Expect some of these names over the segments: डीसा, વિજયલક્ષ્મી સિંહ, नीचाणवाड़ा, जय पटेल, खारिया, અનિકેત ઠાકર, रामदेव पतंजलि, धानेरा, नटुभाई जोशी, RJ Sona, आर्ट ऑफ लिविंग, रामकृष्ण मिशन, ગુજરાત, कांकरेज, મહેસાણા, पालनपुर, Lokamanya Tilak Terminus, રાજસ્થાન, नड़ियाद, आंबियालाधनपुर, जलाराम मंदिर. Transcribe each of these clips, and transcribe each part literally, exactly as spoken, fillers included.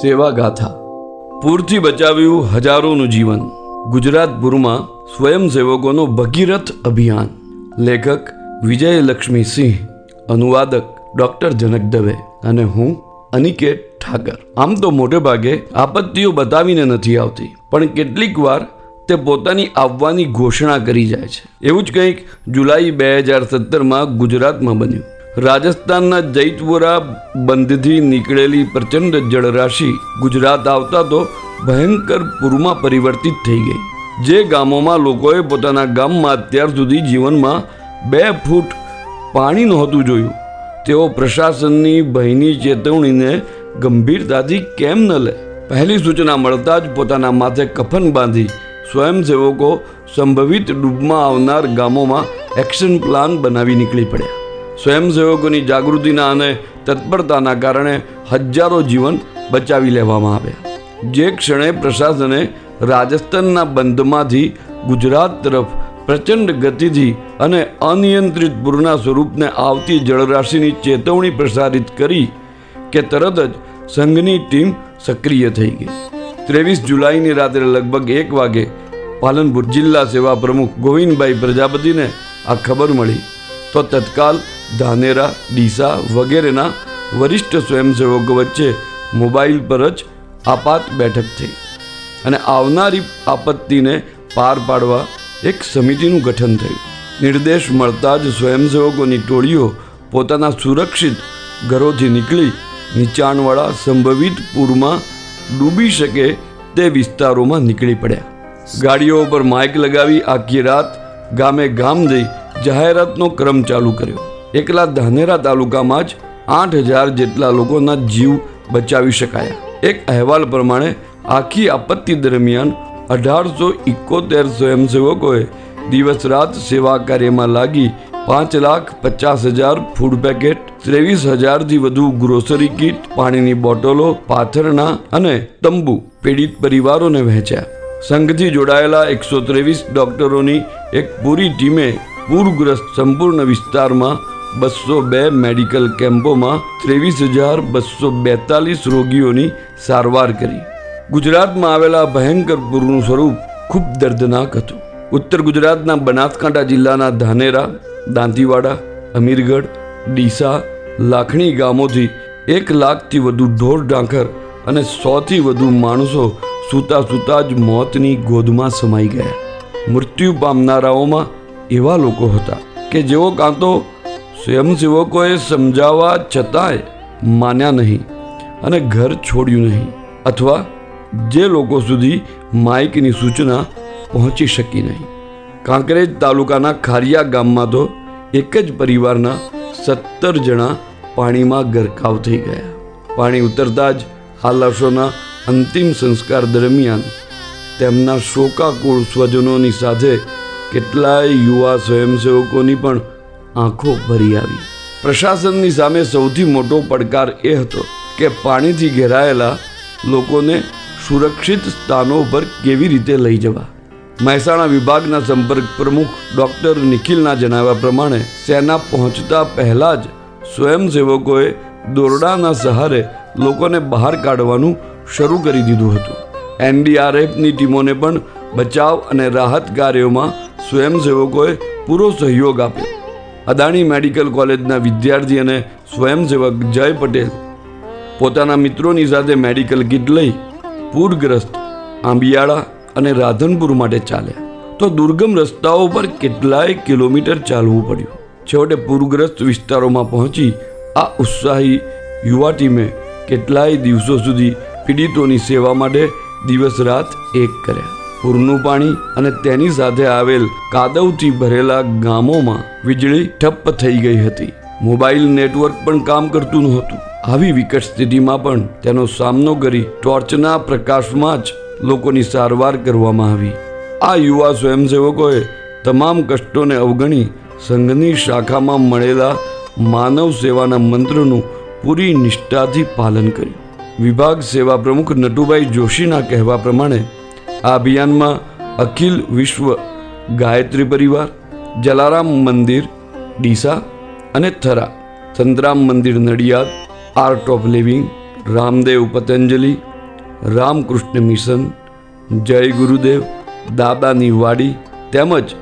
સેવા ગાથા પૂરથી બચાવ્યું હજારોનું જીવન। ગુજરાતભરમાં સ્વયંસેવકોનો ભગીરથ અભિયાન। લેખક વિજયલક્ષ્મી સિંહ, અનુવાદક ડોક્ટર જનકદેવ અને હું અનિકેત ઠાકર। આમ તો મોટે ભાગે આપત્તિઓ બતાવીને નથી આવતી, પણ કેટલીક વાર તે પોતાની આવવાની ઘોષણા કરી જાય છે। એવું જ કંઈક જુલાઈ બે હજાર સત્તરમાં ગુજરાતમાં બન્યું। राजस्थान जैतपुरा बंधथी निकलेली प्रचंड जलराशि गुजरात आता तो भयंकर पूर में परिवर्तित थी गई। जे गामों में लोगोए पोताना गाम में अत्यार सुधी जीवन में बे फूट पानी नहोतुं जोयुं, तेओ प्रशासननी भयनी चेतवणीने गंभीरताथी केम न ले। पहली सूचना मळता ज पोताना माथे कफन बांधी स्वयंसेवको संभवित डूब में आवनार गामों में एक्शन प्लान बनावी निकली पड्या। स्वयंसेवकों की जागृति अने तत्परता कारण हजारों जीवन बचावी लेवामां आव्या। जे क्षणे प्रशासने राजस्थान बंध में गुजरात तरफ प्रचंड गति थी अने अनियंत्रित पूर्णा स्वरूप ने आवती जलराशि चेतवनी प्रसारित करी के तरत ज संघनी टीम सक्रिय थई गई। तेवीस जुलाई की रात्रे लगभग एक वागे पालनपुर जिला सेवा प्रमुख गोविंदभाई प्रजापति ने आ खबर मिली तो तत्काल धानेरा, डीसा वगैरेना वरिष्ठ स्वयंसेवकों वच्चे मोबाइल पर ज आपात बैठक थी अने आवनारी आपत्ति ने पार पाड़वा एक समितिनु गठन थयुं। निर्देश मळता ज स्वयंसेवकों की टोळीओ पोताना सुरक्षित घरोथी निकली नीचाणवाड़ा संभवित पूर में डूबी शके ते विस्तारों में निकली पड्या। गाड़ीओ पर माइक लगावी आखी रात गामे गाम जई जाहेरातनो क्रम चालू कर्यो। एकला धानेरा तालुका में ज आठ हज़ार जेटला लोकोना जीव बचावी शकाया। एक अहेवाल प्रमाणे आखी आपत्ति दरमियान अठार सौ इकोतेर स्वयंसेवकोए दिवस रात सेवा कार्य में लागी पांच लाख पचास हज़ार फूड पैकेट, तेवीस हज़ार थी वधु ग्रोसरी कीट, पाणीनी बोटलो, पाथरना अने तंबू पीड़ित परिवारों ने वहेंच्या। संघथी जोड़ायेला एक सौ तेवीस डॉक्टरोनी एक पूरी टीमे पूरग्रस्त संपूर्ण विस्तार में बस्सो बे मेडिकल कैम्पों में तेवीस हज़ार बस्सो बेतालीस रोगीओनी सारवार करी। गुजरात में आवेला भयंकर पूरनुं स्वरूप खूब दर्दनाक हतुं। उत्तर गुजरातना बनासकांठा जिल्लाना धानेरा, दांतीवाड़ा, अमीरगढ़, डीसा, लाखणी गामोथी एक लाख थी वधु ढोर ढांकर अने सौ थी वधु माणसो सूता सूता ज मौतनी गोदमां समाई गया। मृत्यु पामनाराओमां एवा लोको हता के जेओ कां तो स्वयंसेवकोए समझावा छतांय मान्या नहीं अने घर छोड्यु नहीं अथवा जे लोको सुधी माइकनी सूचना पहोंची शकी नहीं। कांकरेज तालुकाना खारिया गाममां तो एक ज परिवारना सत्तर जना पाणीमां गरकाव थई गया। पाणी उतरता ज आ लाशोना अंतिम संस्कार दरमियान तेमना शोकाकुल स्वजनोनी साथे કેટલાય યુવા સ્વયંસેવકોની પણ આંખો ભરી આવી। પ્રશાસનની સામે સૌથી મોટો પડકાર એ હતો કે પાણીથી ઘેરાયેલા લોકોને સુરક્ષિત સ્થાનો પર કેવી રીતે લઈ જવા। મહેસાણા વિભાગના સંપર્ક પ્રમુખ ડૉક્ટર નિખિલના જણાવ્યા પ્રમાણે સેના પહોંચતા પહેલાં જ સ્વયંસેવકોએ દોરડાના સહારે લોકોને બહાર કાઢવાનું શરૂ કરી દીધું હતું। એનડીઆરએફની ટીમોને પણ બચાવ અને રાહત કાર્યોમાં स्वयंसेवकोए पूरो सहयोग आप्यो। अदानी मेडिकल कॉलेजना विद्यार्थी अने स्वयंसेवक जय पटेल पोताना मित्रोनी साथे मेडिकल किट लई पूरग्रस्त आंबियाला अने आंबियालाधनपुर माटे चाल्या तो दुर्गम रस्ताओं पर केटलाय किलोमीटर चालवू पड्युं। छेवटे पूरग्रस्त विस्तारों में पहोंची आ उत्साही युवा टीमे केटलाय दिवसों सुधी पीड़ितोनी सेवा माटे दिवस रात एक कर्या। पूरनुं पाणी अने तेनी साथे आवेल कादवथी भरेला गामोमां वीजळी ठप्प थई गई हती। मोबाइल नेटवर्क पण काम करतुं नहोतुं। आवी विकट स्थितिमां पण तेनो सामनो करी टोर्चना प्रकाशमां ज लोकोनी सारवार करवामां आवी। आ युवा स्वयंसेवकोए तमाम कष्टोने अवगणी संघनी शाखामां मळेला मानव सेवाना मंत्रनुं पूरी निष्ठाथी पालन कर्युं। विभाग सेवा प्रमुख नटुभाई जोशीना कहेवा प्रमाणे आ अभियान में अखिल विश्व गायत्री परिवार, जलाराम मंदिर डीसा अने Thara, Santram Mandir नड़ियाद, आर्ट ऑफ लिविंग, रामदेव पतंजलि, रामकृष्ण मिशन, Jai Gurudev दादानी वाड़ी તેમજ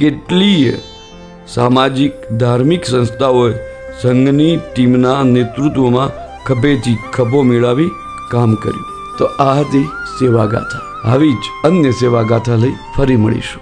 કેટલીય સામાજિક ધાર્મિક સંસ્થાઓએ સંઘની ટીમના નેતૃત્વમાં ખભેથી ખભો મેળવી કામ કર્યું. તો આ હતી સેવાગાથા. આવી જ અન્ય સેવાગાથા લઈ ફરી મળીશું.